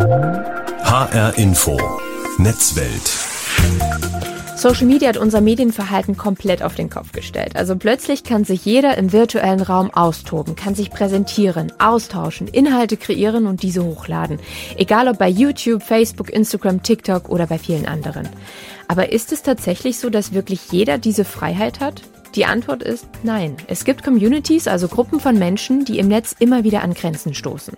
HR Info, Netzwelt. Social Media hat unser Medienverhalten komplett auf den Kopf gestellt. Also plötzlich kann sich jeder im virtuellen Raum austoben, kann sich präsentieren, austauschen, Inhalte kreieren und diese hochladen. Egal ob bei YouTube, Facebook, Instagram, TikTok oder bei vielen anderen. Aber ist es tatsächlich so, dass wirklich jeder diese Freiheit hat? Die Antwort ist nein. Es gibt Communities, also Gruppen von Menschen, die im Netz immer wieder an Grenzen stoßen.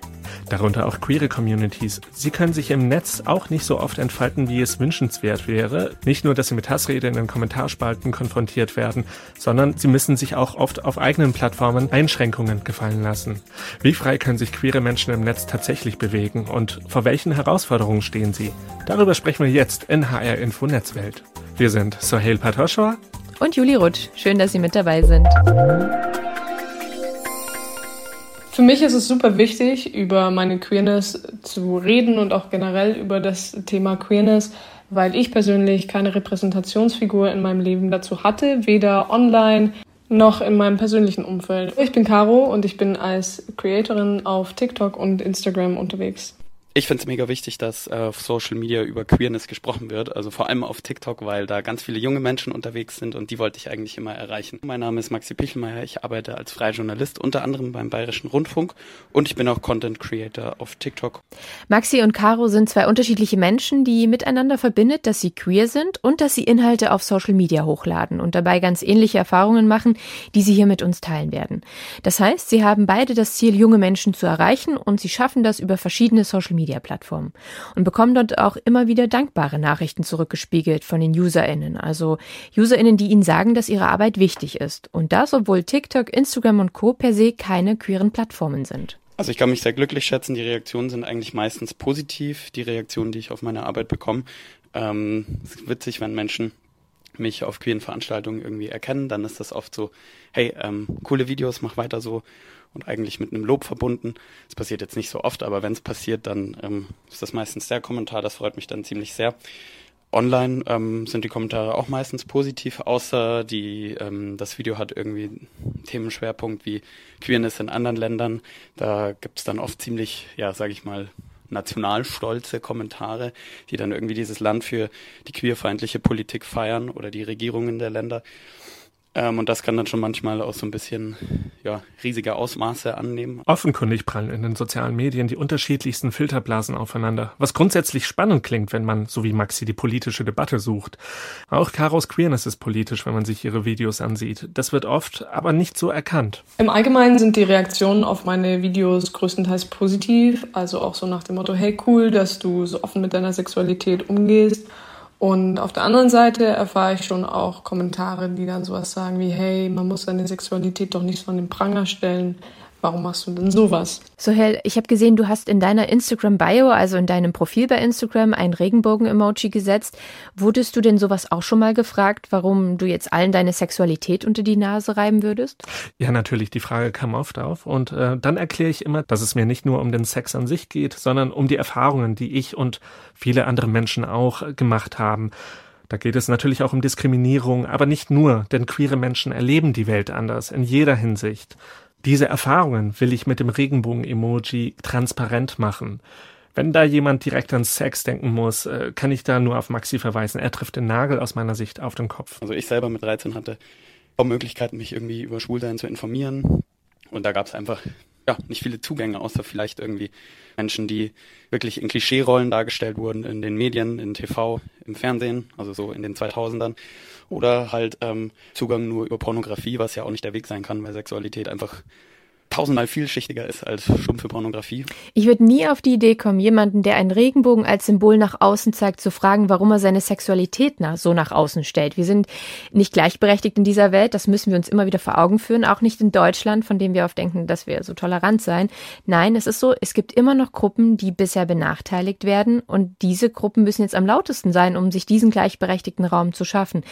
Darunter auch queere Communities. Sie können sich im Netz auch nicht so oft entfalten, wie es wünschenswert wäre. Nicht nur, dass sie mit Hassrede in den Kommentarspalten konfrontiert werden, sondern sie müssen sich auch oft auf eigenen Plattformen Einschränkungen gefallen lassen. Wie frei können sich queere Menschen im Netz tatsächlich bewegen und vor welchen Herausforderungen stehen sie? Darüber sprechen wir jetzt in HR Info Netzwelt. Wir sind Sohail Patoshwar und Juli Rutsch. Schön, dass Sie mit dabei sind. Für mich ist es super wichtig, über meine Queerness zu reden und auch generell über das Thema Queerness, weil ich persönlich keine Repräsentationsfigur in meinem Leben dazu hatte, weder online noch in meinem persönlichen Umfeld. Ich bin Caro und ich bin als Creatorin auf TikTok und Instagram unterwegs. Ich finde es mega wichtig, dass auf Social Media über Queerness gesprochen wird, also vor allem auf TikTok, weil da ganz viele junge Menschen unterwegs sind und die wollte ich eigentlich immer erreichen. Mein Name ist Maxi Pichlmeier, ich arbeite als freier Journalist, unter anderem beim Bayerischen Rundfunk und ich bin auch Content Creator auf TikTok. Maxi und Caro sind zwei unterschiedliche Menschen, die miteinander verbindet, dass sie queer sind und dass sie Inhalte auf Social Media hochladen und dabei ganz ähnliche Erfahrungen machen, die sie hier mit uns teilen werden. Das heißt, sie haben beide das Ziel, junge Menschen zu erreichen und sie schaffen das über verschiedene Social Media Plattformen und bekommen dort auch immer wieder dankbare Nachrichten zurückgespiegelt von den UserInnen. Also UserInnen, die ihnen sagen, dass ihre Arbeit wichtig ist. Und das, obwohl TikTok, Instagram und Co. per se keine queeren Plattformen sind. Also ich kann mich sehr glücklich schätzen. Die Reaktionen sind eigentlich meistens positiv, die Reaktionen, die ich auf meine Arbeit bekomme. Es ist witzig, wenn Menschen mich auf queeren Veranstaltungen irgendwie erkennen, dann ist das oft so, hey, coole Videos, mach weiter so. Und eigentlich mit einem Lob verbunden. Das passiert jetzt nicht so oft, aber wenn es passiert, dann ist das meistens der Kommentar. Das freut mich dann ziemlich sehr. Online sind die Kommentare auch meistens positiv, außer das Video hat irgendwie einen Themenschwerpunkt wie Queerness in anderen Ländern. Da gibt es dann oft ziemlich, nationalstolze Kommentare, die dann irgendwie dieses Land für die queerfeindliche Politik feiern oder die Regierungen der Länder. Und das kann dann schon manchmal auch so ein bisschen riesige Ausmaße annehmen. Offenkundig prallen in den sozialen Medien die unterschiedlichsten Filterblasen aufeinander, was grundsätzlich spannend klingt, wenn man, so wie Maxi, die politische Debatte sucht. Auch Caros Queerness ist politisch, wenn man sich ihre Videos ansieht. Das wird oft aber nicht so erkannt. Im Allgemeinen sind die Reaktionen auf meine Videos größtenteils positiv, also auch so nach dem Motto, hey cool, dass du so offen mit deiner Sexualität umgehst. Und auf der anderen Seite erfahre ich schon auch Kommentare, die dann sowas sagen wie, hey, man muss seine Sexualität doch nicht so an den Pranger stellen. Warum machst du denn sowas? Sohail, ich habe gesehen, du hast in deiner Instagram-Bio, also in deinem Profil bei Instagram, ein Regenbogen-Emoji gesetzt. Wurdest du denn sowas auch schon mal gefragt, warum du jetzt allen deine Sexualität unter die Nase reiben würdest? Ja, natürlich, die Frage kam oft auf. Und dann erkläre ich immer, dass es mir nicht nur um den Sex an sich geht, sondern um die Erfahrungen, die ich und viele andere Menschen auch gemacht haben. Da geht es natürlich auch um Diskriminierung, aber nicht nur, denn queere Menschen erleben die Welt anders, in jeder Hinsicht. Diese Erfahrungen will ich mit dem Regenbogen-Emoji transparent machen. Wenn da jemand direkt an Sex denken muss, kann ich da nur auf Maxi verweisen. Er trifft den Nagel aus meiner Sicht auf den Kopf. Also ich selber mit 13 hatte auch Möglichkeiten, mich irgendwie über Schwulsein zu informieren. Und da gab es einfach nicht viele Zugänge, außer vielleicht irgendwie Menschen, die wirklich in Klischee-Rollen dargestellt wurden, in den Medien, in TV, im Fernsehen, also so in den 2000ern. Oder halt Zugang nur über Pornografie, was ja auch nicht der Weg sein kann, weil Sexualität einfach tausendmal vielschichtiger ist als stumpfe Pornografie. Ich würde nie auf die Idee kommen, jemanden, der einen Regenbogen als Symbol nach außen zeigt, zu fragen, warum er seine Sexualität so nach außen stellt. Wir sind nicht gleichberechtigt in dieser Welt, das müssen wir uns immer wieder vor Augen führen, auch nicht in Deutschland, von dem wir oft denken, dass wir so tolerant seien. Nein, es ist so, es gibt immer noch Gruppen, die bisher benachteiligt werden und diese Gruppen müssen jetzt am lautesten sein, um sich diesen gleichberechtigten Raum zu schaffen.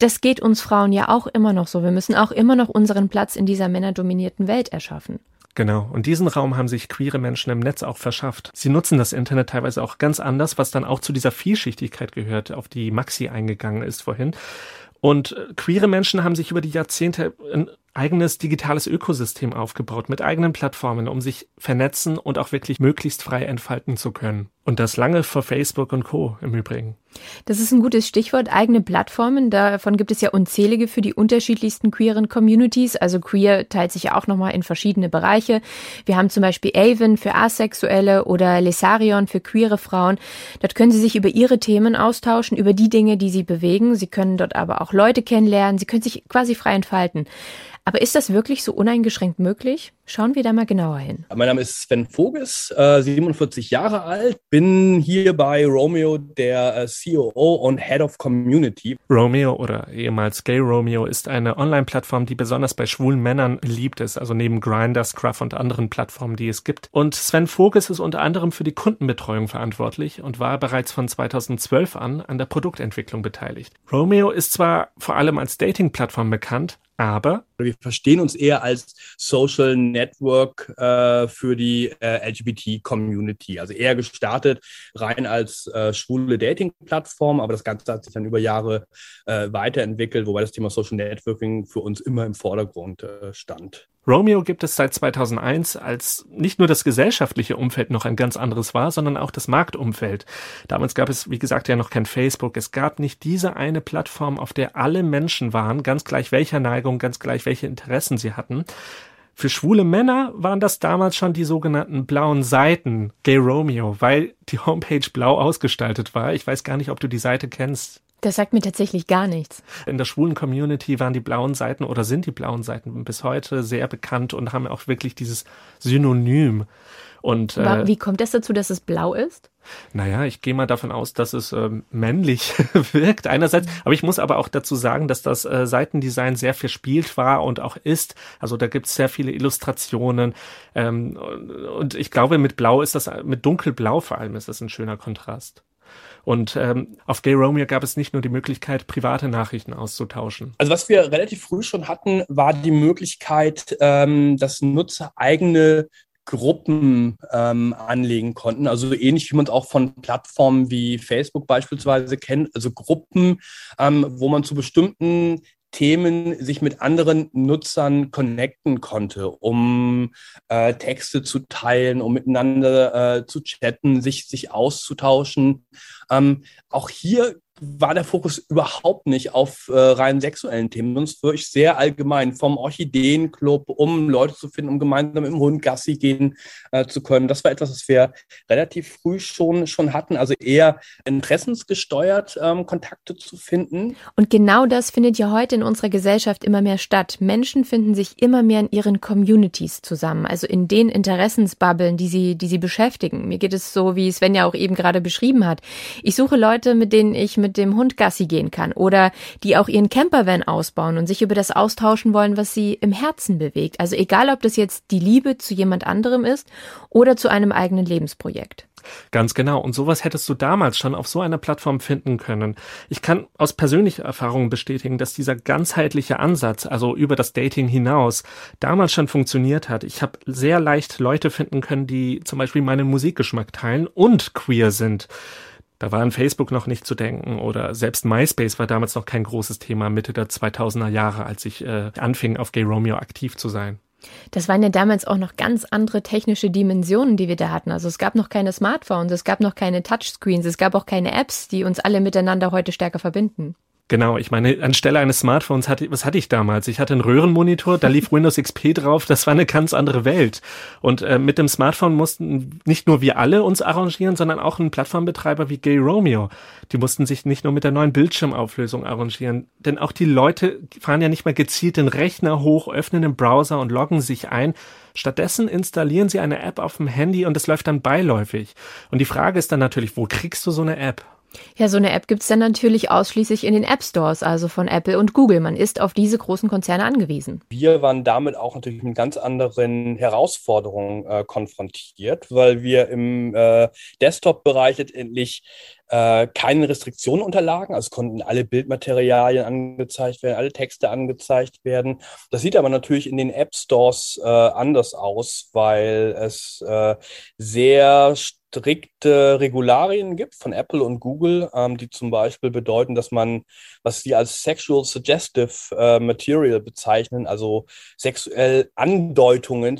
Das geht uns Frauen ja auch immer noch so. Wir müssen auch immer noch unseren Platz in dieser männerdominierten Welt erschaffen. Genau. Und diesen Raum haben sich queere Menschen im Netz auch verschafft. Sie nutzen das Internet teilweise auch ganz anders, was dann auch zu dieser Vielschichtigkeit gehört, auf die Maxi eingegangen ist vorhin. Und queere Menschen haben sich über die Jahrzehnte in eigenes digitales Ökosystem aufgebaut mit eigenen Plattformen, um sich vernetzen und auch wirklich möglichst frei entfalten zu können. Und das lange vor Facebook und Co. im Übrigen. Das ist ein gutes Stichwort, eigene Plattformen. Davon gibt es ja unzählige für die unterschiedlichsten queeren Communities. Also queer teilt sich ja auch nochmal in verschiedene Bereiche. Wir haben zum Beispiel Avon für Asexuelle oder Lesarion für queere Frauen. Dort können Sie sich über Ihre Themen austauschen, über die Dinge, die Sie bewegen. Sie können dort aber auch Leute kennenlernen. Sie können sich quasi frei entfalten. Aber ist das wirklich so uneingeschränkt möglich? Schauen wir da mal genauer hin. Mein Name ist Sven Voges, 47 Jahre alt, bin hier bei Romeo, der COO und Head of Community. Romeo oder ehemals Gay Romeo ist eine Online-Plattform, die besonders bei schwulen Männern beliebt ist, also neben Grindr, Scruff und anderen Plattformen, die es gibt. Und Sven Voges ist unter anderem für die Kundenbetreuung verantwortlich und war bereits von 2012 an der Produktentwicklung beteiligt. Romeo ist zwar vor allem als Dating-Plattform bekannt, aber wir verstehen uns eher als Social Network für die LGBT-Community. Also eher gestartet rein als schwule Dating-Plattform, aber das Ganze hat sich dann über Jahre weiterentwickelt, wobei das Thema Social Networking für uns immer im Vordergrund stand. Romeo gibt es seit 2001, als nicht nur das gesellschaftliche Umfeld noch ein ganz anderes war, sondern auch das Marktumfeld. Damals gab es, wie gesagt, ja noch kein Facebook. Es gab nicht diese eine Plattform, auf der alle Menschen waren, ganz gleich welcher Neigung, ganz gleich welche Interessen sie hatten. Für schwule Männer waren das damals schon die sogenannten blauen Seiten, Gay Romeo, weil die Homepage blau ausgestaltet war. Ich weiß gar nicht, ob du die Seite kennst. Das sagt mir tatsächlich gar nichts. In der schwulen Community waren die blauen Seiten oder sind die blauen Seiten bis heute sehr bekannt und haben auch wirklich dieses Synonym. Und wie kommt es dazu, dass es blau ist? Naja, ich gehe mal davon aus, dass es männlich wirkt einerseits, aber ich muss aber auch dazu sagen, dass das Seitendesign sehr verspielt war und auch ist, also da gibt es sehr viele Illustrationen und ich glaube mit Blau ist das, mit Dunkelblau vor allem ist das ein schöner Kontrast. Und auf Gay Romeo gab es nicht nur die Möglichkeit, private Nachrichten auszutauschen. Also was wir relativ früh schon hatten, war die Möglichkeit, dass Nutzer eigene Gruppen anlegen konnten, also ähnlich wie man es auch von Plattformen wie Facebook beispielsweise kennt, also Gruppen, wo man zu bestimmten Themen sich mit anderen Nutzern connecten konnte, um Texte zu teilen, um miteinander zu chatten, sich auszutauschen. Auch hier war der Fokus überhaupt nicht auf rein sexuellen Themen, sonst wirklich sehr allgemein, vom Orchideenclub, um Leute zu finden, um gemeinsam im Hund Gassi gehen zu können. Das war etwas, was wir relativ früh schon hatten, also eher interessensgesteuert Kontakte zu finden. Und genau das findet ja heute in unserer Gesellschaft immer mehr statt. Menschen finden sich immer mehr in ihren Communities zusammen, also in den Interessensbubbeln, die sie beschäftigen. Mir geht es so, wie Sven ja auch eben gerade beschrieben hat. Ich suche Leute, mit denen ich mit dem Hund Gassi gehen kann oder die auch ihren Campervan ausbauen und sich über das austauschen wollen, was sie im Herzen bewegt. Also egal, ob das jetzt die Liebe zu jemand anderem ist oder zu einem eigenen Lebensprojekt. Ganz genau. Und sowas hättest du damals schon auf so einer Plattform finden können. Ich kann aus persönlicher Erfahrung bestätigen, dass dieser ganzheitliche Ansatz, also über das Dating hinaus, damals schon funktioniert hat. Ich habe sehr leicht Leute finden können, die zum Beispiel meinen Musikgeschmack teilen und queer sind. Da war an Facebook noch nicht zu denken oder selbst MySpace war damals noch kein großes Thema, Mitte der 2000er Jahre, als ich anfing, auf Gay Romeo aktiv zu sein. Das waren ja damals auch noch ganz andere technische Dimensionen, die wir da hatten. Also es gab noch keine Smartphones, es gab noch keine Touchscreens, es gab auch keine Apps, die uns alle miteinander heute stärker verbinden. Genau, ich meine, anstelle eines Smartphones, was hatte ich damals? Ich hatte einen Röhrenmonitor, da lief Windows XP drauf, das war eine ganz andere Welt. Und mit dem Smartphone mussten nicht nur wir alle uns arrangieren, sondern auch ein Plattformbetreiber wie Gay Romeo. Die mussten sich nicht nur mit der neuen Bildschirmauflösung arrangieren, denn auch die Leute fahren ja nicht mehr gezielt den Rechner hoch, öffnen den Browser und loggen sich ein. Stattdessen installieren sie eine App auf dem Handy und das läuft dann beiläufig. Und die Frage ist dann natürlich, wo kriegst du so eine App? Ja, so eine App gibt's dann natürlich ausschließlich in den App-Stores, also von Apple und Google. Man ist auf diese großen Konzerne angewiesen. Wir waren damit auch natürlich mit ganz anderen Herausforderungen konfrontiert, weil wir im Desktop-Bereich letztendlich keine Restriktionen unterlagen. Also konnten alle Bildmaterialien angezeigt werden, alle Texte angezeigt werden. Das sieht aber natürlich in den App-Stores anders aus, weil es sehr strikte Regularien gibt von Apple und Google, die zum Beispiel bedeuten, dass man, was sie als Sexual Suggestive Material bezeichnen, also sexuelle Andeutungen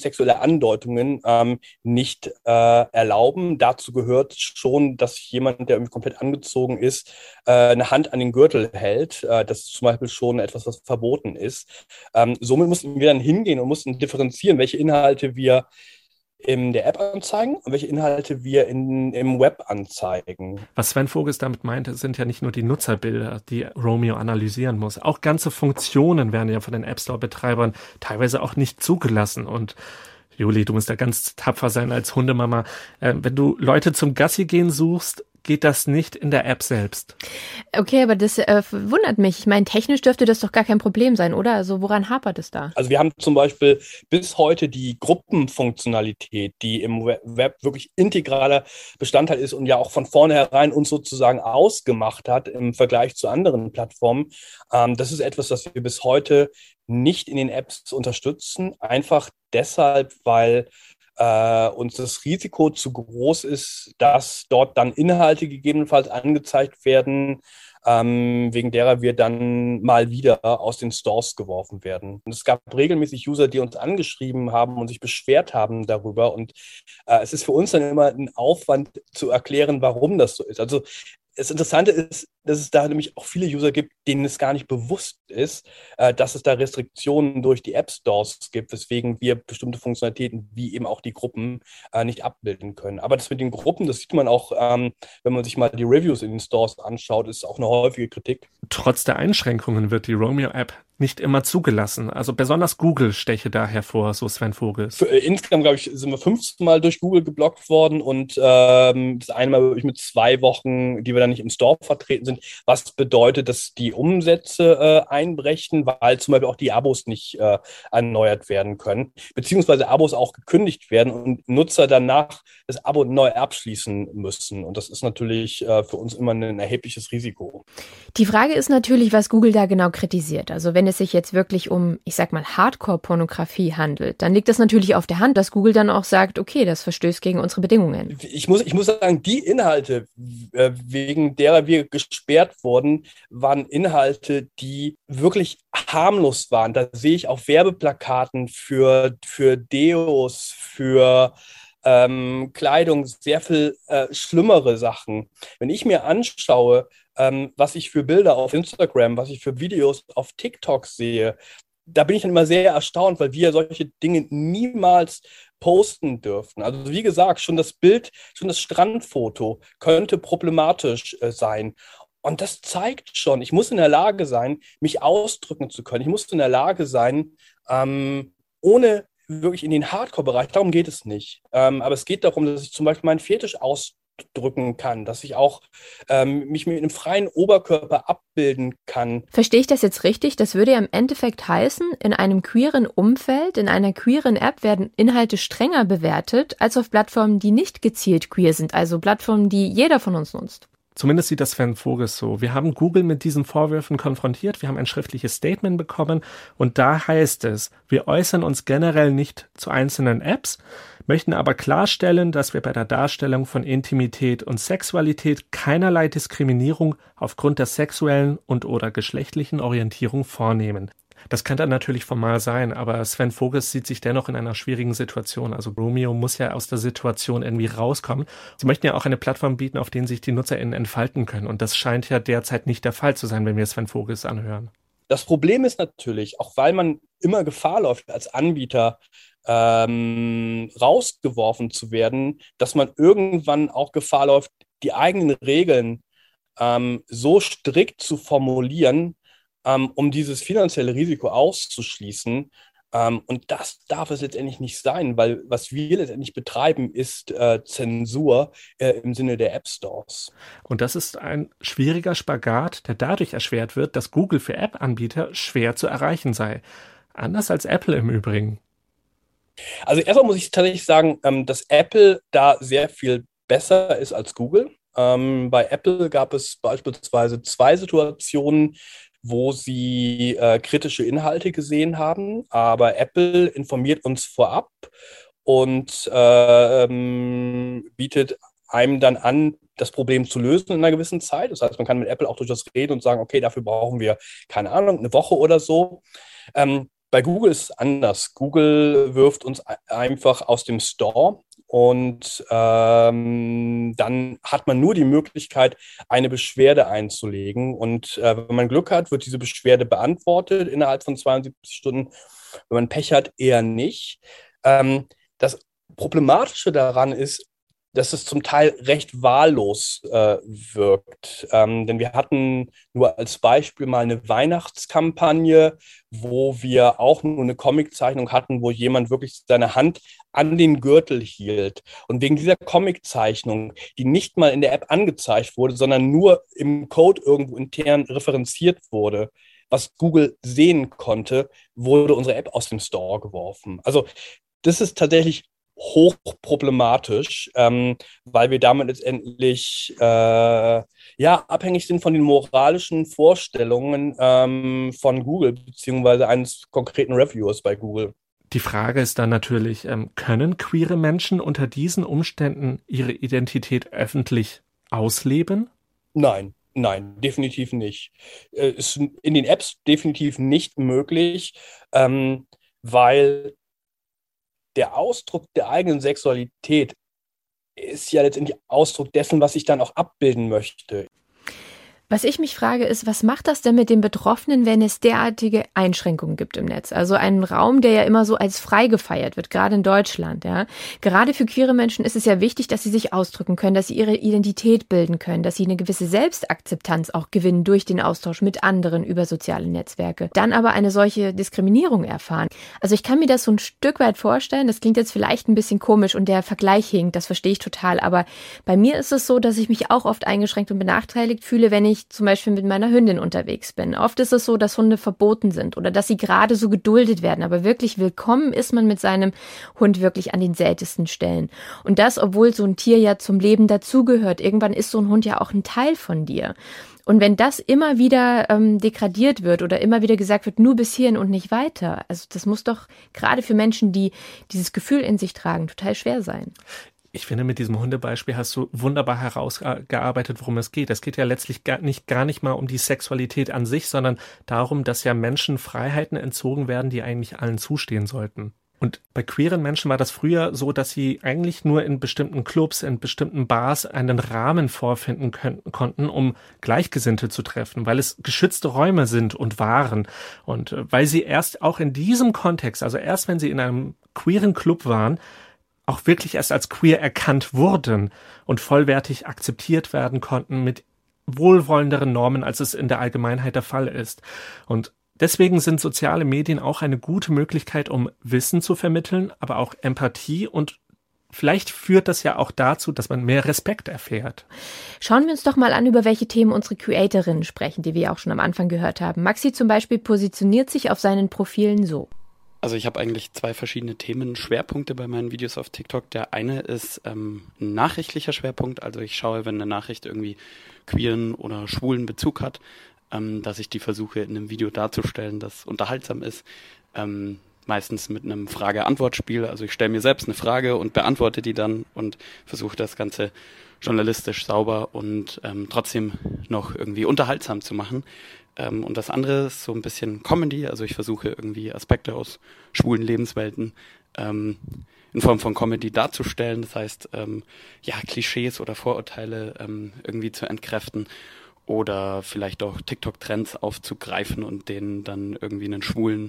nicht erlauben. Dazu gehört schon, dass jemand, der irgendwie komplett angezogen ist, eine Hand an den Gürtel hält. Das ist zum Beispiel schon etwas, was verboten ist. Somit mussten wir dann hingehen und mussten differenzieren, welche Inhalte wir in der App anzeigen und welche Inhalte wir im Web anzeigen. Was Sven Voges damit meinte, sind ja nicht nur die Nutzerbilder, die Romeo analysieren muss. Auch ganze Funktionen werden ja von den App-Store-Betreibern teilweise auch nicht zugelassen. Und Juli, du musst da ganz tapfer sein als Hundemama. Wenn du Leute zum Gassi gehen suchst, geht das nicht in der App selbst. Okay, aber das wundert mich. Ich meine, technisch dürfte das doch gar kein Problem sein, oder? Also woran hapert es da? Also wir haben zum Beispiel bis heute die Gruppenfunktionalität, die im Web wirklich integraler Bestandteil ist und ja auch von vornherein uns sozusagen ausgemacht hat im Vergleich zu anderen Plattformen. Das ist etwas, das wir bis heute nicht in den Apps unterstützen. Einfach deshalb, weil uns das Risiko zu groß ist, dass dort dann Inhalte gegebenenfalls angezeigt werden, wegen derer wir dann mal wieder aus den Stores geworfen werden. Und es gab regelmäßig User, die uns angeschrieben haben und sich beschwert haben darüber. Und es ist für uns dann immer ein Aufwand zu erklären, warum das so ist. Also das Interessante ist, dass es da nämlich auch viele User gibt, denen es gar nicht bewusst ist, dass es da Restriktionen durch die App-Stores gibt, weswegen wir bestimmte Funktionalitäten wie eben auch die Gruppen nicht abbilden können. Aber das mit den Gruppen, das sieht man auch, wenn man sich mal die Reviews in den Stores anschaut, ist auch eine häufige Kritik. Trotz der Einschränkungen wird die Romeo-App nicht immer zugelassen. Also besonders Google steche da hervor, so Sven Voges. Für Instagram, glaube ich, sind wir 15 Mal durch Google geblockt worden und das eine Mal mit 2 Wochen, die wir dann nicht im Store vertreten sind. Was bedeutet, dass die Umsätze einbrechen, weil zum Beispiel auch die Abos nicht erneuert werden können, beziehungsweise Abos auch gekündigt werden und Nutzer danach das Abo neu abschließen müssen. Und das ist natürlich für uns immer ein erhebliches Risiko. Die Frage ist natürlich, was Google da genau kritisiert. Also wenn es sich jetzt wirklich um, ich sag mal, Hardcore-Pornografie handelt, dann liegt das natürlich auf der Hand, dass Google dann auch sagt, okay, das verstößt gegen unsere Bedingungen. Ich muss sagen, die Inhalte, wegen derer wir gesperrt wurden, waren Inhalte, die wirklich harmlos waren. Da sehe ich auf Werbeplakaten für Deos, für Kleidung sehr viel schlimmere Sachen. Wenn ich mir anschaue, was ich für Bilder auf Instagram, was ich für Videos auf TikTok sehe, da bin ich dann immer sehr erstaunt, weil wir solche Dinge niemals posten dürften. Also wie gesagt, schon das Bild, schon das Strandfoto könnte problematisch sein. Und das zeigt schon, ich muss in der Lage sein, mich ausdrücken zu können. Ich muss in der Lage sein, ohne wirklich in den Hardcore-Bereich, darum geht es nicht. Aber es geht darum, dass ich zum Beispiel meinen Fetisch ausdrücken kann, dass ich auch mich mit einem freien Oberkörper abbilden kann. Verstehe ich das jetzt richtig? Das würde ja im Endeffekt heißen, in einem queeren Umfeld, in einer queeren App werden Inhalte strenger bewertet als auf Plattformen, die nicht gezielt queer sind, also Plattformen, die jeder von uns nutzt. Zumindest sieht das Sven Voges so. Wir haben Google mit diesen Vorwürfen konfrontiert, wir haben ein schriftliches Statement bekommen und da heißt es, wir äußern uns generell nicht zu einzelnen Apps, möchten aber klarstellen, dass wir bei der Darstellung von Intimität und Sexualität keinerlei Diskriminierung aufgrund der sexuellen und/oder geschlechtlichen Orientierung vornehmen. Das kann dann natürlich formal sein, aber Sven Voges sieht sich dennoch in einer schwierigen Situation. Also Romeo muss ja aus der Situation irgendwie rauskommen. Sie möchten ja auch eine Plattform bieten, auf denen sich die NutzerInnen entfalten können. Und das scheint ja derzeit nicht der Fall zu sein, wenn wir Sven Voges anhören. Das Problem ist natürlich, auch weil man immer Gefahr läuft als Anbieter, rausgeworfen zu werden, dass man irgendwann auch Gefahr läuft, die eigenen Regeln so strikt zu formulieren, um dieses finanzielle Risiko auszuschließen. Und das darf es letztendlich nicht sein, weil was wir letztendlich betreiben, ist Zensur im Sinne der App-Stores. Und das ist ein schwieriger Spagat, der dadurch erschwert wird, dass Google für App-Anbieter schwer zu erreichen sei. Anders als Apple im Übrigen. Also erstmal muss ich tatsächlich sagen, dass Apple da sehr viel besser ist als Google. Bei Apple gab es beispielsweise 2 Situationen, wo sie kritische Inhalte gesehen haben. Aber Apple informiert uns vorab und bietet einem dann an, das Problem zu lösen in einer gewissen Zeit. Das heißt, man kann mit Apple auch durchaus reden und sagen, okay, dafür brauchen wir, keine Ahnung, eine Woche oder so. Bei Google ist es anders. Google wirft uns einfach aus dem Store und dann hat man nur die Möglichkeit, eine Beschwerde einzulegen. Und wenn man Glück hat, wird diese Beschwerde beantwortet innerhalb von 72 Stunden. Wenn man Pech hat, eher nicht. Das Problematische daran ist, dass es zum Teil recht wahllos wirkt. Denn wir hatten nur als Beispiel mal eine Weihnachtskampagne, wo wir auch nur eine Comiczeichnung hatten, wo jemand wirklich seine Hand an den Gürtel hielt. Und wegen dieser Comiczeichnung, die nicht mal in der App angezeigt wurde, sondern nur im Code irgendwo intern referenziert wurde, was Google sehen konnte, wurde unsere App aus dem Store geworfen. Also das ist tatsächlich hochproblematisch, weil wir damit letztendlich abhängig sind von den moralischen Vorstellungen von Google beziehungsweise eines konkreten Reviewers bei Google. Die Frage ist dann natürlich, können queere Menschen unter diesen Umständen ihre Identität öffentlich ausleben? Nein, definitiv nicht. Ist in den Apps definitiv nicht möglich, weil der Ausdruck der eigenen Sexualität ist ja letztendlich Ausdruck dessen, was ich dann auch abbilden möchte. Was ich mich frage, ist, was macht das denn mit den Betroffenen, wenn es derartige Einschränkungen gibt im Netz? Also einen Raum, der ja immer so als frei gefeiert wird, gerade in Deutschland. Ja? Gerade für queere Menschen ist es ja wichtig, dass sie sich ausdrücken können, dass sie ihre Identität bilden können, dass sie eine gewisse Selbstakzeptanz auch gewinnen durch den Austausch mit anderen über soziale Netzwerke. Dann aber eine solche Diskriminierung erfahren. Also ich kann mir das so ein Stück weit vorstellen. Das klingt jetzt vielleicht ein bisschen komisch und der Vergleich hinkt, das verstehe ich total. Aber bei mir ist es so, dass ich mich auch oft eingeschränkt und benachteiligt fühle, wenn ich zum Beispiel mit meiner Hündin unterwegs bin. Oft ist es so, dass Hunde verboten sind oder dass sie gerade so geduldet werden. Aber wirklich willkommen ist man mit seinem Hund wirklich an den seltensten Stellen. Und das, obwohl so ein Tier ja zum Leben dazugehört. Irgendwann ist so ein Hund ja auch ein Teil von dir. Und wenn das immer wieder degradiert wird oder immer wieder gesagt wird, nur bis hierhin und nicht weiter, also das muss doch gerade für Menschen, die dieses Gefühl in sich tragen, total schwer sein. Ich finde, mit diesem Hundebeispiel hast du wunderbar herausgearbeitet, worum es geht. Es geht ja letztlich gar nicht mal um die Sexualität an sich, sondern darum, dass ja Menschen Freiheiten entzogen werden, die eigentlich allen zustehen sollten. Und bei queeren Menschen war das früher so, dass sie eigentlich nur in bestimmten Clubs, in bestimmten Bars einen Rahmen vorfinden konnten, um Gleichgesinnte zu treffen, weil es geschützte Räume sind und waren. Und weil sie erst auch in diesem Kontext, also erst wenn sie in einem queeren Club waren, auch wirklich erst als queer erkannt wurden und vollwertig akzeptiert werden konnten mit wohlwollenderen Normen, als es in der Allgemeinheit der Fall ist. Und deswegen sind soziale Medien auch eine gute Möglichkeit, um Wissen zu vermitteln, aber auch Empathie, und vielleicht führt das ja auch dazu, dass man mehr Respekt erfährt. Schauen wir uns doch mal an, über welche Themen unsere Creatorinnen sprechen, die wir auch schon am Anfang gehört haben. Maxi zum Beispiel positioniert sich auf seinen Profilen so. Also ich habe eigentlich zwei verschiedene Themenschwerpunkte bei meinen Videos auf TikTok. Der eine ist ein nachrichtlicher Schwerpunkt. Also ich schaue, wenn eine Nachricht irgendwie queeren oder schwulen Bezug hat, dass ich die versuche, in einem Video darzustellen, das unterhaltsam ist. Meistens mit einem Frage-Antwort-Spiel. Also ich stelle mir selbst eine Frage und beantworte die dann und versuche das Ganze journalistisch sauber und trotzdem noch irgendwie unterhaltsam zu machen. Und das andere ist so ein bisschen Comedy, also ich versuche irgendwie Aspekte aus schwulen Lebenswelten in Form von Comedy darzustellen, das heißt, Klischees oder Vorurteile irgendwie zu entkräften oder vielleicht auch TikTok-Trends aufzugreifen und denen dann irgendwie einen schwulen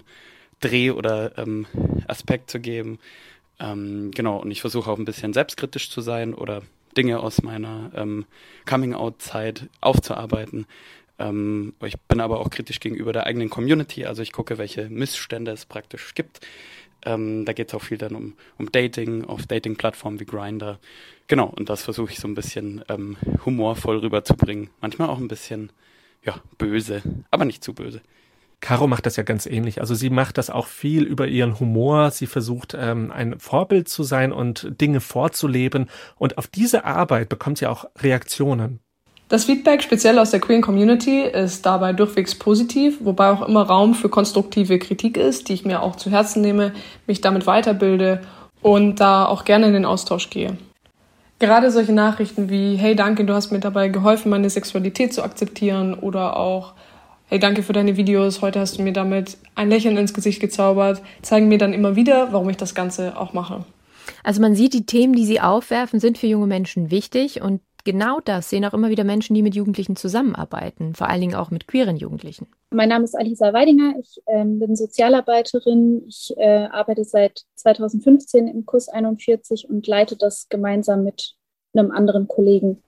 Dreh oder Aspekt zu geben. Und ich versuche auch ein bisschen selbstkritisch zu sein oder Dinge aus meiner Coming-out-Zeit aufzuarbeiten. Ich bin aber auch kritisch gegenüber der eigenen Community, also ich gucke, welche Missstände es praktisch gibt. Da geht es auch viel dann um Dating, auf Dating-Plattformen wie Grindr. Genau, und das versuche ich so ein bisschen humorvoll rüberzubringen. Manchmal auch ein bisschen, böse, aber nicht zu böse. Caro macht das ja ganz ähnlich. Also sie macht das auch viel über ihren Humor. Sie versucht, ein Vorbild zu sein und Dinge vorzuleben. Und auf diese Arbeit bekommt sie auch Reaktionen. Das Feedback speziell aus der Queer Community ist dabei durchwegs positiv, wobei auch immer Raum für konstruktive Kritik ist, die ich mir auch zu Herzen nehme, mich damit weiterbilde und da auch gerne in den Austausch gehe. Gerade solche Nachrichten wie, hey, danke, du hast mir dabei geholfen, meine Sexualität zu akzeptieren, oder auch, hey, danke für deine Videos, heute hast du mir damit ein Lächeln ins Gesicht gezaubert, zeigen mir dann immer wieder, warum ich das Ganze auch mache. Also man sieht, die Themen, die sie aufwerfen, sind für junge Menschen wichtig, und genau das sehen auch immer wieder Menschen, die mit Jugendlichen zusammenarbeiten, vor allen Dingen auch mit queeren Jugendlichen. Mein Name ist Alisa Weidinger, ich bin Sozialarbeiterin, ich arbeite seit 2015 im Kurs 41 und leite das gemeinsam mit einem anderen Kollegen.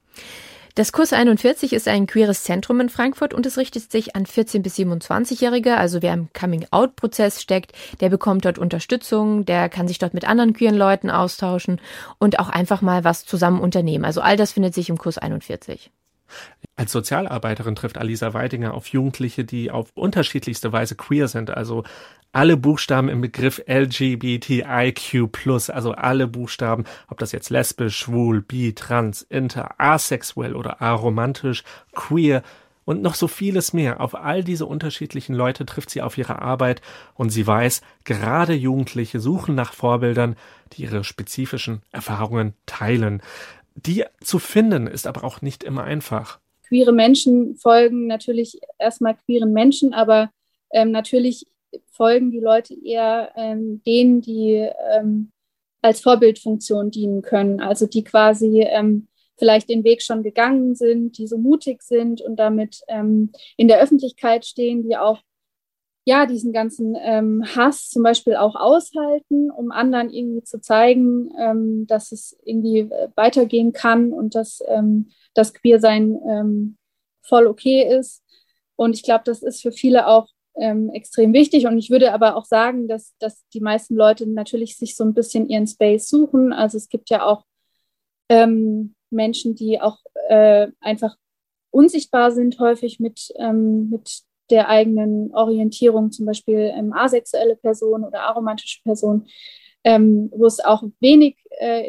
Das Kurs 41 ist ein queeres Zentrum in Frankfurt und es richtet sich an 14- bis 27-Jährige. Also wer im Coming-out-Prozess steckt, der bekommt dort Unterstützung, der kann sich dort mit anderen queeren Leuten austauschen und auch einfach mal was zusammen unternehmen. Also all das findet sich im Kurs 41. Als Sozialarbeiterin trifft Alisa Weidinger auf Jugendliche, die auf unterschiedlichste Weise queer sind. Also alle Buchstaben im Begriff LGBTIQ+, also alle Buchstaben, ob das jetzt lesbisch, schwul, bi, trans, inter, asexuell oder aromantisch, queer und noch so vieles mehr. Auf all diese unterschiedlichen Leute trifft sie auf ihrer Arbeit und sie weiß, gerade Jugendliche suchen nach Vorbildern, die ihre spezifischen Erfahrungen teilen. Die zu finden ist aber auch nicht immer einfach. Queere Menschen folgen natürlich erstmal queeren Menschen, aber natürlich folgen die Leute eher denen, die als Vorbildfunktion dienen können. Also die quasi vielleicht den Weg schon gegangen sind, die so mutig sind und damit in der Öffentlichkeit stehen, die auch ja, diesen ganzen Hass zum Beispiel auch aushalten, um anderen irgendwie zu zeigen, dass es irgendwie weitergehen kann und dass das Queersein voll okay ist. Und ich glaube, das ist für viele auch extrem wichtig. Und ich würde aber auch sagen, dass die meisten Leute natürlich sich so ein bisschen ihren Space suchen. Also es gibt ja auch Menschen, die auch einfach unsichtbar sind, häufig mit der eigenen Orientierung, zum Beispiel asexuelle Personen oder aromantische Personen, wo es auch wenig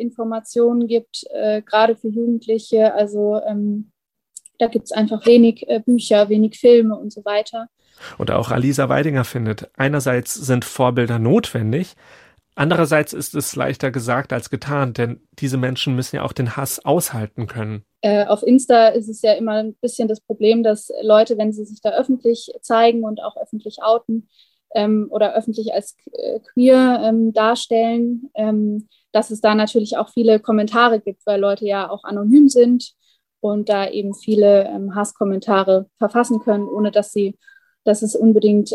Informationen gibt, gerade für Jugendliche. Also da gibt es einfach wenig Bücher, wenig Filme und so weiter. Und auch Alisa Weidinger findet, einerseits sind Vorbilder notwendig, andererseits ist es leichter gesagt als getan, denn diese Menschen müssen ja auch den Hass aushalten können. Auf Insta ist es ja immer ein bisschen das Problem, dass Leute, wenn sie sich da öffentlich zeigen und auch öffentlich outen oder öffentlich als queer darstellen, dass es da natürlich auch viele Kommentare gibt, weil Leute ja auch anonym sind und da eben viele Hasskommentare verfassen können, ohne dass es unbedingt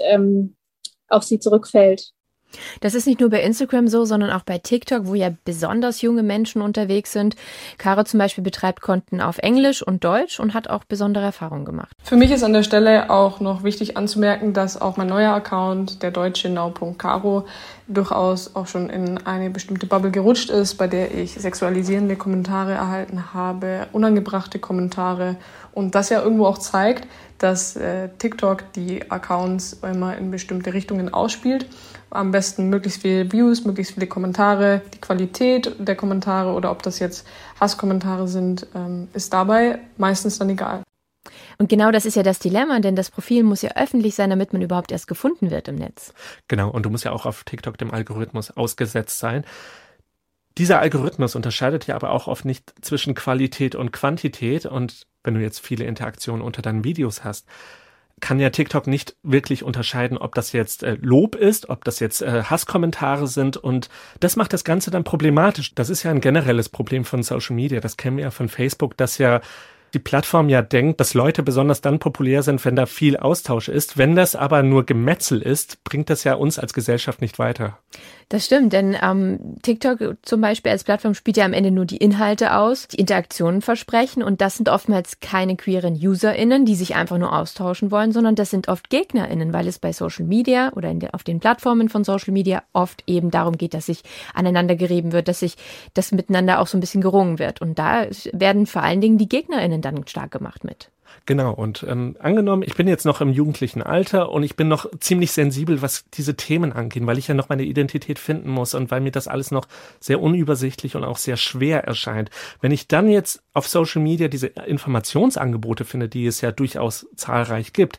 auf sie zurückfällt. Das ist nicht nur bei Instagram so, sondern auch bei TikTok, wo ja besonders junge Menschen unterwegs sind. Caro zum Beispiel betreibt Konten auf Englisch und Deutsch und hat auch besondere Erfahrungen gemacht. Für mich ist an der Stelle auch noch wichtig anzumerken, dass auch mein neuer Account, der deutsche now.caro, durchaus auch schon in eine bestimmte Bubble gerutscht ist, bei der ich sexualisierende Kommentare erhalten habe, unangebrachte Kommentare. Und das ja irgendwo auch zeigt, dass TikTok die Accounts immer in bestimmte Richtungen ausspielt. Am besten möglichst viele Views, möglichst viele Kommentare. Die Qualität der Kommentare oder ob das jetzt Hasskommentare sind, ist dabei meistens dann egal. Und genau das ist ja das Dilemma, denn das Profil muss ja öffentlich sein, damit man überhaupt erst gefunden wird im Netz. Genau, und du musst ja auch auf TikTok dem Algorithmus ausgesetzt sein. Dieser Algorithmus unterscheidet ja aber auch oft nicht zwischen Qualität und Quantität. Und wenn du jetzt viele Interaktionen unter deinen Videos hast, kann ja TikTok nicht wirklich unterscheiden, ob das jetzt Lob ist, ob das jetzt Hasskommentare sind, und das macht das Ganze dann problematisch. Das ist ja ein generelles Problem von Social Media, das kennen wir ja von Facebook, dass ja die Plattform ja denkt, dass Leute besonders dann populär sind, wenn da viel Austausch ist. Wenn das aber nur Gemetzel ist, bringt das ja uns als Gesellschaft nicht weiter. Das stimmt, denn TikTok zum Beispiel als Plattform spielt ja am Ende nur die Inhalte aus, die Interaktionen versprechen, und das sind oftmals keine queeren UserInnen, die sich einfach nur austauschen wollen, sondern das sind oft GegnerInnen, weil es bei Social Media oder auf den Plattformen von Social Media oft eben darum geht, dass sich aneinander gerieben wird, dass sich das miteinander auch so ein bisschen gerungen wird, und da werden vor allen Dingen die GegnerInnen dann stark gemacht mit. Genau, und angenommen, ich bin jetzt noch im jugendlichen Alter und ich bin noch ziemlich sensibel, was diese Themen angehen, weil ich ja noch meine Identität finden muss und weil mir das alles noch sehr unübersichtlich und auch sehr schwer erscheint. Wenn ich dann jetzt auf Social Media diese Informationsangebote finde, die es ja durchaus zahlreich gibt,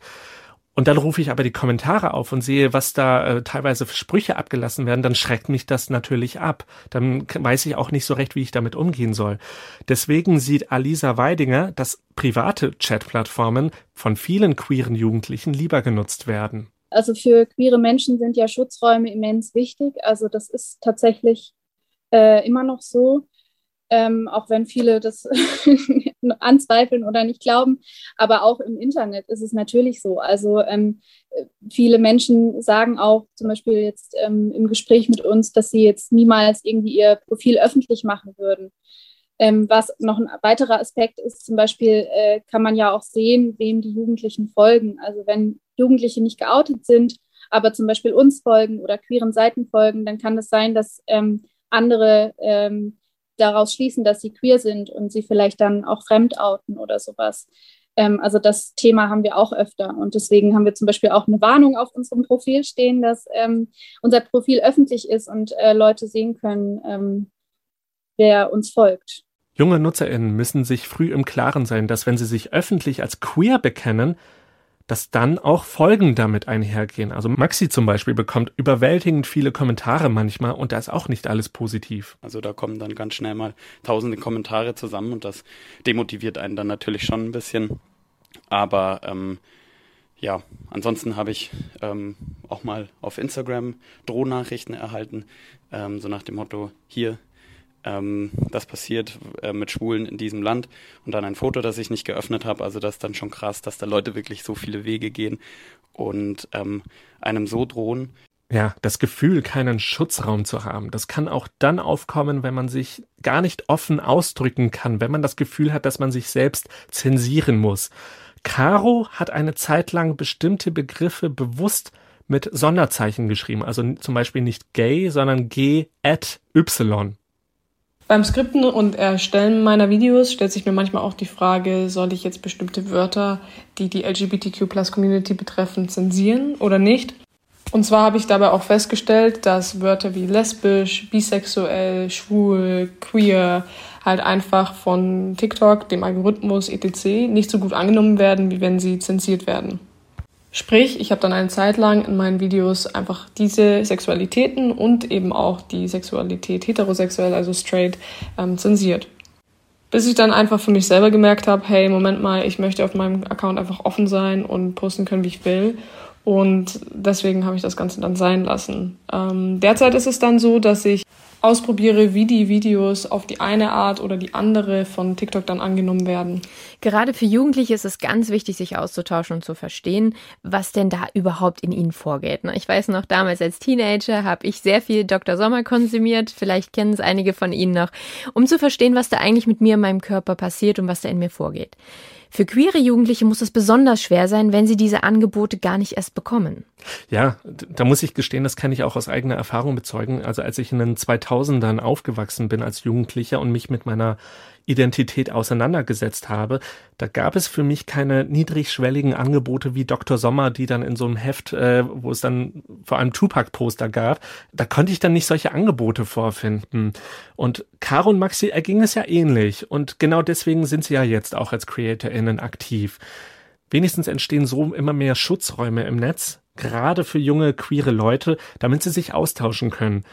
Und dann rufe ich aber die Kommentare auf und sehe, was da teilweise für Sprüche abgelassen werden, dann schreckt mich das natürlich ab. Dann weiß ich auch nicht so recht, wie ich damit umgehen soll. Deswegen sieht Alisa Weidinger, dass private Chatplattformen von vielen queeren Jugendlichen lieber genutzt werden. Also für queere Menschen sind ja Schutzräume immens wichtig. Also das ist tatsächlich immer noch so, auch wenn viele das anzweifeln oder nicht glauben. Aber auch im Internet ist es natürlich so. Also viele Menschen sagen auch zum Beispiel jetzt im Gespräch mit uns, dass sie jetzt niemals irgendwie ihr Profil öffentlich machen würden. Was noch ein weiterer Aspekt ist, zum Beispiel kann man ja auch sehen, wem die Jugendlichen folgen. Also wenn Jugendliche nicht geoutet sind, aber zum Beispiel uns folgen oder queeren Seiten folgen, dann kann es sein, dass andere daraus schließen, dass sie queer sind und sie vielleicht dann auch fremd outen oder sowas. Also das Thema haben wir auch öfter und deswegen haben wir zum Beispiel auch eine Warnung auf unserem Profil stehen, dass unser Profil öffentlich ist und Leute sehen können, wer uns folgt. Junge NutzerInnen müssen sich früh im Klaren sein, dass wenn sie sich öffentlich als queer bekennen, dass dann auch Folgen damit einhergehen. Also Maxi zum Beispiel bekommt überwältigend viele Kommentare manchmal und da ist auch nicht alles positiv. Also da kommen dann ganz schnell mal tausende Kommentare zusammen und das demotiviert einen dann natürlich schon ein bisschen. Aber ja, ansonsten habe ich auch mal auf Instagram Drohnachrichten erhalten, so nach dem Motto, hier, das passiert mit Schwulen in diesem Land und dann ein Foto, das ich nicht geöffnet habe, also das ist dann schon krass, dass da Leute wirklich so viele Wege gehen und einem so drohen. Ja, das Gefühl, keinen Schutzraum zu haben, das kann auch dann aufkommen, wenn man sich gar nicht offen ausdrücken kann, wenn man das Gefühl hat, dass man sich selbst zensieren muss. Caro hat eine Zeit lang bestimmte Begriffe bewusst mit Sonderzeichen geschrieben, also zum Beispiel nicht gay, sondern G@Y. Beim Skripten und Erstellen meiner Videos stellt sich mir manchmal auch die Frage, soll ich jetzt bestimmte Wörter, die die LGBTQ+-Community betreffen, zensieren oder nicht? Und zwar habe ich dabei auch festgestellt, dass Wörter wie lesbisch, bisexuell, schwul, queer halt einfach von TikTok, dem Algorithmus etc. nicht so gut angenommen werden, wie wenn sie zensiert werden. Sprich, ich habe dann eine Zeit lang in meinen Videos einfach diese Sexualitäten und eben auch die Sexualität heterosexuell, also straight, zensiert. Bis ich dann einfach für mich selber gemerkt habe, hey, Moment mal, ich möchte auf meinem Account einfach offen sein und posten können, wie ich will. Und deswegen habe ich das Ganze dann sein lassen. Derzeit ist es dann so, dass ich ausprobiere, wie die Videos auf die eine Art oder die andere von TikTok dann angenommen werden. Gerade für Jugendliche ist es ganz wichtig, sich auszutauschen und zu verstehen, was denn da überhaupt in ihnen vorgeht. Ich weiß noch, damals als Teenager habe ich sehr viel Dr. Sommer konsumiert, vielleicht kennen es einige von Ihnen noch, um zu verstehen, was da eigentlich mit mir in meinem Körper passiert und was da in mir vorgeht. Für queere Jugendliche muss es besonders schwer sein, wenn sie diese Angebote gar nicht erst bekommen. Ja, da muss ich gestehen, das kann ich auch aus eigener Erfahrung bezeugen. Also als ich in den 2000ern aufgewachsen bin als Jugendlicher und mich mit meiner Identität auseinandergesetzt habe, da gab es für mich keine niedrigschwelligen Angebote wie Dr. Sommer, die dann in so einem Heft, wo es dann vor allem Tupac-Poster gab, da konnte ich dann nicht solche Angebote vorfinden. Und Caro und Maxi erging es ja ähnlich und genau deswegen sind sie ja jetzt auch als CreatorInnen aktiv. Wenigstens entstehen so immer mehr Schutzräume im Netz, gerade für junge, queere Leute, damit sie sich austauschen können.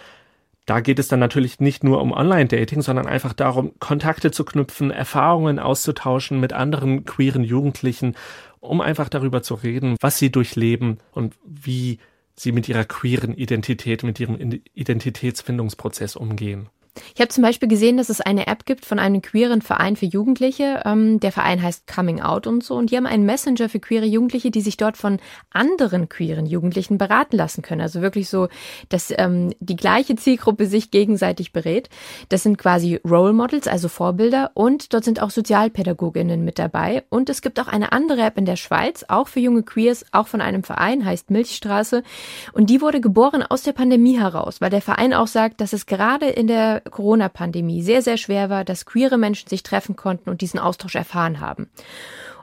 Da geht es dann natürlich nicht nur um Online-Dating, sondern einfach darum, Kontakte zu knüpfen, Erfahrungen auszutauschen mit anderen queeren Jugendlichen, um einfach darüber zu reden, was sie durchleben und wie sie mit ihrer queeren Identität, mit ihrem Identitätsfindungsprozess umgehen. Ich habe zum Beispiel gesehen, dass es eine App gibt von einem queeren Verein für Jugendliche. Der Verein heißt Coming Out und so. Und die haben einen Messenger für queere Jugendliche, die sich dort von anderen queeren Jugendlichen beraten lassen können. Also wirklich so, dass die gleiche Zielgruppe sich gegenseitig berät. Das sind quasi Role Models, also Vorbilder. Und dort sind auch SozialpädagogInnen mit dabei. Und es gibt auch eine andere App in der Schweiz, auch für junge Queers, auch von einem Verein, heißt Milchstraße. Und die wurde geboren aus der Pandemie heraus, weil der Verein auch sagt, dass es gerade in der Corona-Pandemie sehr, sehr schwer war, dass queere Menschen sich treffen konnten und diesen Austausch erfahren haben.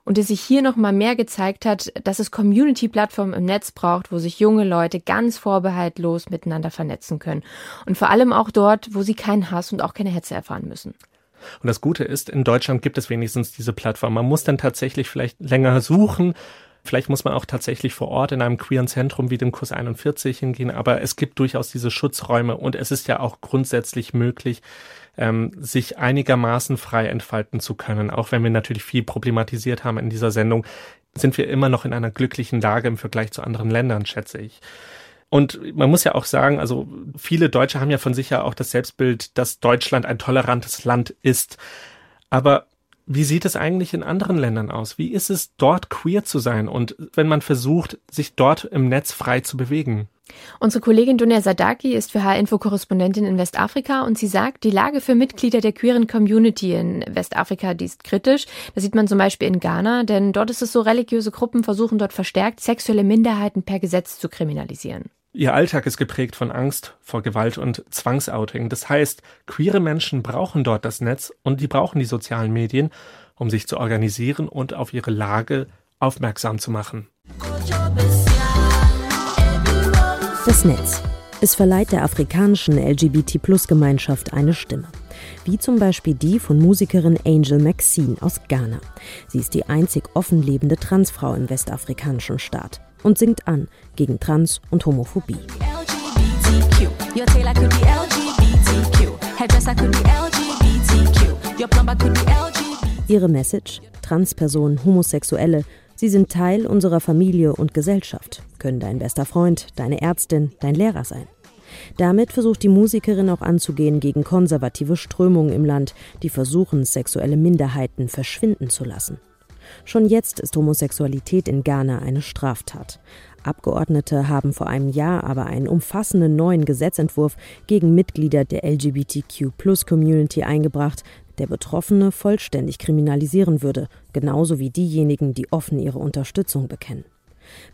Und dass sich hier nochmal mehr gezeigt hat, dass es Community-Plattformen im Netz braucht, wo sich junge Leute ganz vorbehaltlos miteinander vernetzen können. Und vor allem auch dort, wo sie keinen Hass und auch keine Hetze erfahren müssen. Und das Gute ist, in Deutschland gibt es wenigstens diese Plattform. Man muss dann tatsächlich vielleicht länger suchen, Vielleicht muss man auch tatsächlich vor Ort in einem queeren Zentrum wie dem Kurs 41 hingehen, aber es gibt durchaus diese Schutzräume und es ist ja auch grundsätzlich möglich, sich einigermaßen frei entfalten zu können. Auch wenn wir natürlich viel problematisiert haben in dieser Sendung, sind wir immer noch in einer glücklichen Lage im Vergleich zu anderen Ländern, schätze ich. Und man muss ja auch sagen, also viele Deutsche haben ja von sich ja auch das Selbstbild, dass Deutschland ein tolerantes Land ist. Aber wie sieht es eigentlich in anderen Ländern aus? Wie ist es, dort queer zu sein und wenn man versucht, sich dort im Netz frei zu bewegen? Unsere Kollegin Dunja Sadaki ist für HR Info Korrespondentin in Westafrika und sie sagt, die Lage für Mitglieder der queeren Community in Westafrika, die ist kritisch. Das sieht man zum Beispiel in Ghana, denn dort ist es so, religiöse Gruppen versuchen dort verstärkt, sexuelle Minderheiten per Gesetz zu kriminalisieren. Ihr Alltag ist geprägt von Angst vor Gewalt und Zwangsouting. Das heißt, queere Menschen brauchen dort das Netz und die brauchen die sozialen Medien, um sich zu organisieren und auf ihre Lage aufmerksam zu machen. Das Netz. Es verleiht der afrikanischen LGBT-Plus-Gemeinschaft eine Stimme. Wie zum Beispiel die von Musikerin Angel Maxine aus Ghana. Sie ist die einzig offen lebende Transfrau im westafrikanischen Staat und singt an gegen Trans- und Homophobie. Ihre Message? Transpersonen, Homosexuelle, sie sind Teil unserer Familie und Gesellschaft, können dein bester Freund, deine Ärztin, dein Lehrer sein. Damit versucht die Musikerin auch anzugehen gegen konservative Strömungen im Land, die versuchen, sexuelle Minderheiten verschwinden zu lassen. Schon jetzt ist Homosexualität in Ghana eine Straftat. Abgeordnete haben vor einem Jahr aber einen umfassenden neuen Gesetzentwurf gegen Mitglieder der LGBTQ+-Community eingebracht, der Betroffene vollständig kriminalisieren würde, genauso wie diejenigen, die offen ihre Unterstützung bekennen.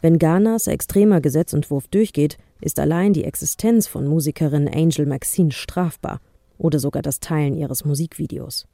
Wenn Ghanas extremer Gesetzentwurf durchgeht, ist allein die Existenz von Musikerin Angel Maxine strafbar oder sogar das Teilen ihres Musikvideos.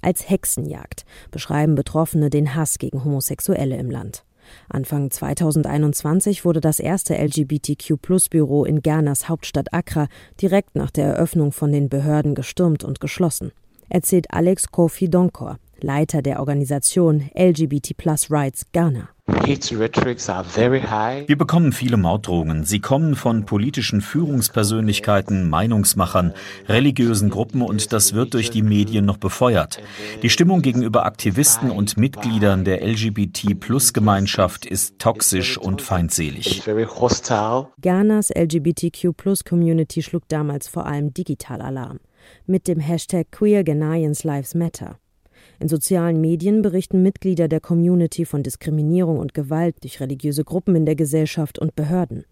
Als Hexenjagd beschreiben Betroffene den Hass gegen Homosexuelle im Land. Anfang 2021 wurde das erste LGBTQ+-Büro in Ghanas Hauptstadt Accra direkt nach der Eröffnung von den Behörden gestürmt und geschlossen, erzählt Alex Kofi Donkor, Leiter der Organisation LGBT Plus Rights Ghana. Wir bekommen viele Morddrohungen. Sie kommen von politischen Führungspersönlichkeiten, Meinungsmachern, religiösen Gruppen und das wird durch die Medien noch befeuert. Die Stimmung gegenüber Aktivisten und Mitgliedern der LGBT-Plus-Gemeinschaft ist toxisch und feindselig. Ghanas LGBTQ+-Community schlug damals vor allem digital Alarm mit dem Hashtag Queer Ghanaians Lives Matter. In sozialen Medien berichten Mitglieder der Community von Diskriminierung und Gewalt durch religiöse Gruppen in der Gesellschaft und Behörden.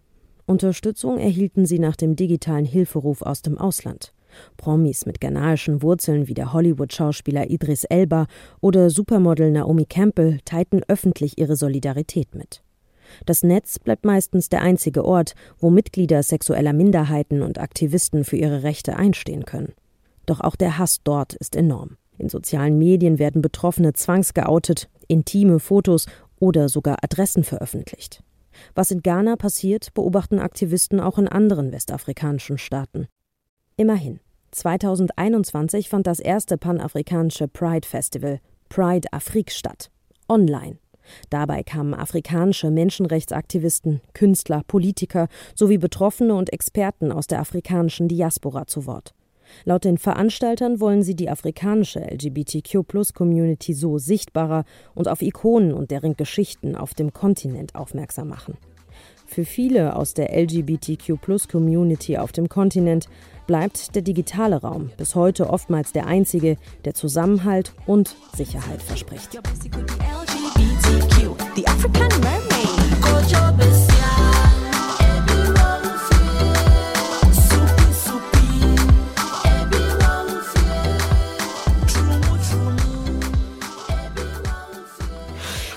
Unterstützung erhielten sie nach dem digitalen Hilferuf aus dem Ausland. Promis mit ghanaischen Wurzeln wie der Hollywood-Schauspieler Idris Elba oder Supermodel Naomi Campbell teilten öffentlich ihre Solidarität mit. Das Netz bleibt meistens der einzige Ort, wo Mitglieder sexueller Minderheiten und Aktivisten für ihre Rechte einstehen können. Doch auch der Hass dort ist enorm. In sozialen Medien werden Betroffene zwangsgeoutet, intime Fotos oder sogar Adressen veröffentlicht. Was in Ghana passiert, beobachten Aktivisten auch in anderen westafrikanischen Staaten. Immerhin, 2021 fand das erste panafrikanische Pride-Festival, Pride Afrik, statt. Online. Dabei kamen afrikanische Menschenrechtsaktivisten, Künstler, Politiker sowie Betroffene und Experten aus der afrikanischen Diaspora zu Wort. Laut den Veranstaltern wollen sie die afrikanische LGBTQ+-Community so sichtbarer und auf Ikonen und deren Geschichten auf dem Kontinent aufmerksam machen. Für viele aus der LGBTQ+-Community auf dem Kontinent bleibt der digitale Raum bis heute oftmals der einzige, der Zusammenhalt und Sicherheit verspricht.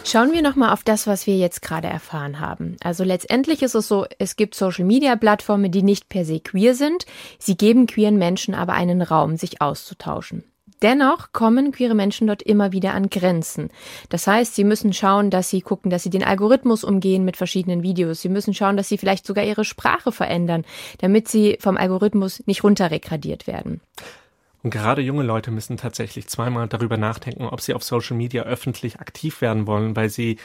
Schauen wir nochmal auf das, was wir jetzt gerade erfahren haben. Also letztendlich ist es so, es gibt Social-Media-Plattformen, die nicht per se queer sind. Sie geben queeren Menschen aber einen Raum, sich auszutauschen. Dennoch kommen queere Menschen dort immer wieder an Grenzen. Das heißt, sie müssen schauen, dass sie gucken, dass sie den Algorithmus umgehen mit verschiedenen Videos. Sie müssen schauen, dass sie vielleicht sogar ihre Sprache verändern, damit sie vom Algorithmus nicht runterregradiert werden. Und gerade junge Leute müssen tatsächlich zweimal darüber nachdenken, ob sie auf Social Media öffentlich aktiv werden wollen, weil sie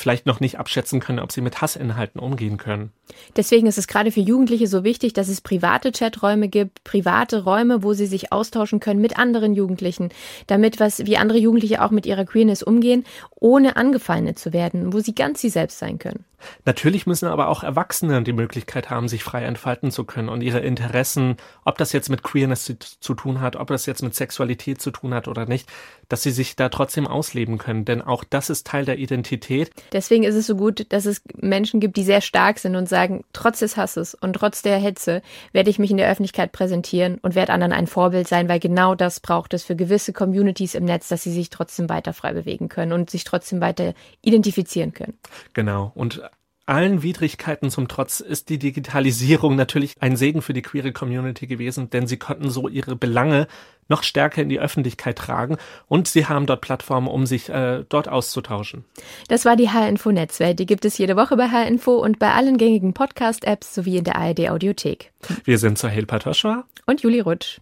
vielleicht noch nicht abschätzen können, ob sie mit Hassinhalten umgehen können. Deswegen ist es gerade für Jugendliche so wichtig, dass es private Chaträume gibt, private Räume, wo sie sich austauschen können mit anderen Jugendlichen, damit wie andere Jugendliche auch mit ihrer Queerness umgehen, ohne angefeindet zu werden, wo sie ganz sie selbst sein können. Natürlich müssen aber auch Erwachsene die Möglichkeit haben, sich frei entfalten zu können und ihre Interessen, ob das jetzt mit Queerness zu tun hat, ob das jetzt mit Sexualität zu tun hat oder nicht, dass sie sich da trotzdem ausleben können, denn auch das ist Teil der Identität. Deswegen ist es so gut, dass es Menschen gibt, die sehr stark sind und sagen, trotz des Hasses und trotz der Hetze werde ich mich in der Öffentlichkeit präsentieren und werde anderen ein Vorbild sein, weil genau das braucht es für gewisse Communities im Netz, dass sie sich trotzdem weiter frei bewegen können und sich trotzdem weiter identifizieren können. Genau, und allen Widrigkeiten zum Trotz ist die Digitalisierung natürlich ein Segen für die queere Community gewesen, denn sie konnten so ihre Belange noch stärker in die Öffentlichkeit tragen und sie haben dort Plattformen, um sich dort auszutauschen. Das war die HR Info Netzwelt. Die gibt es jede Woche bei HR Info und bei allen gängigen Podcast-Apps sowie in der ARD Audiothek. Wir sind Sohail Patoshwar und Juli Rutsch.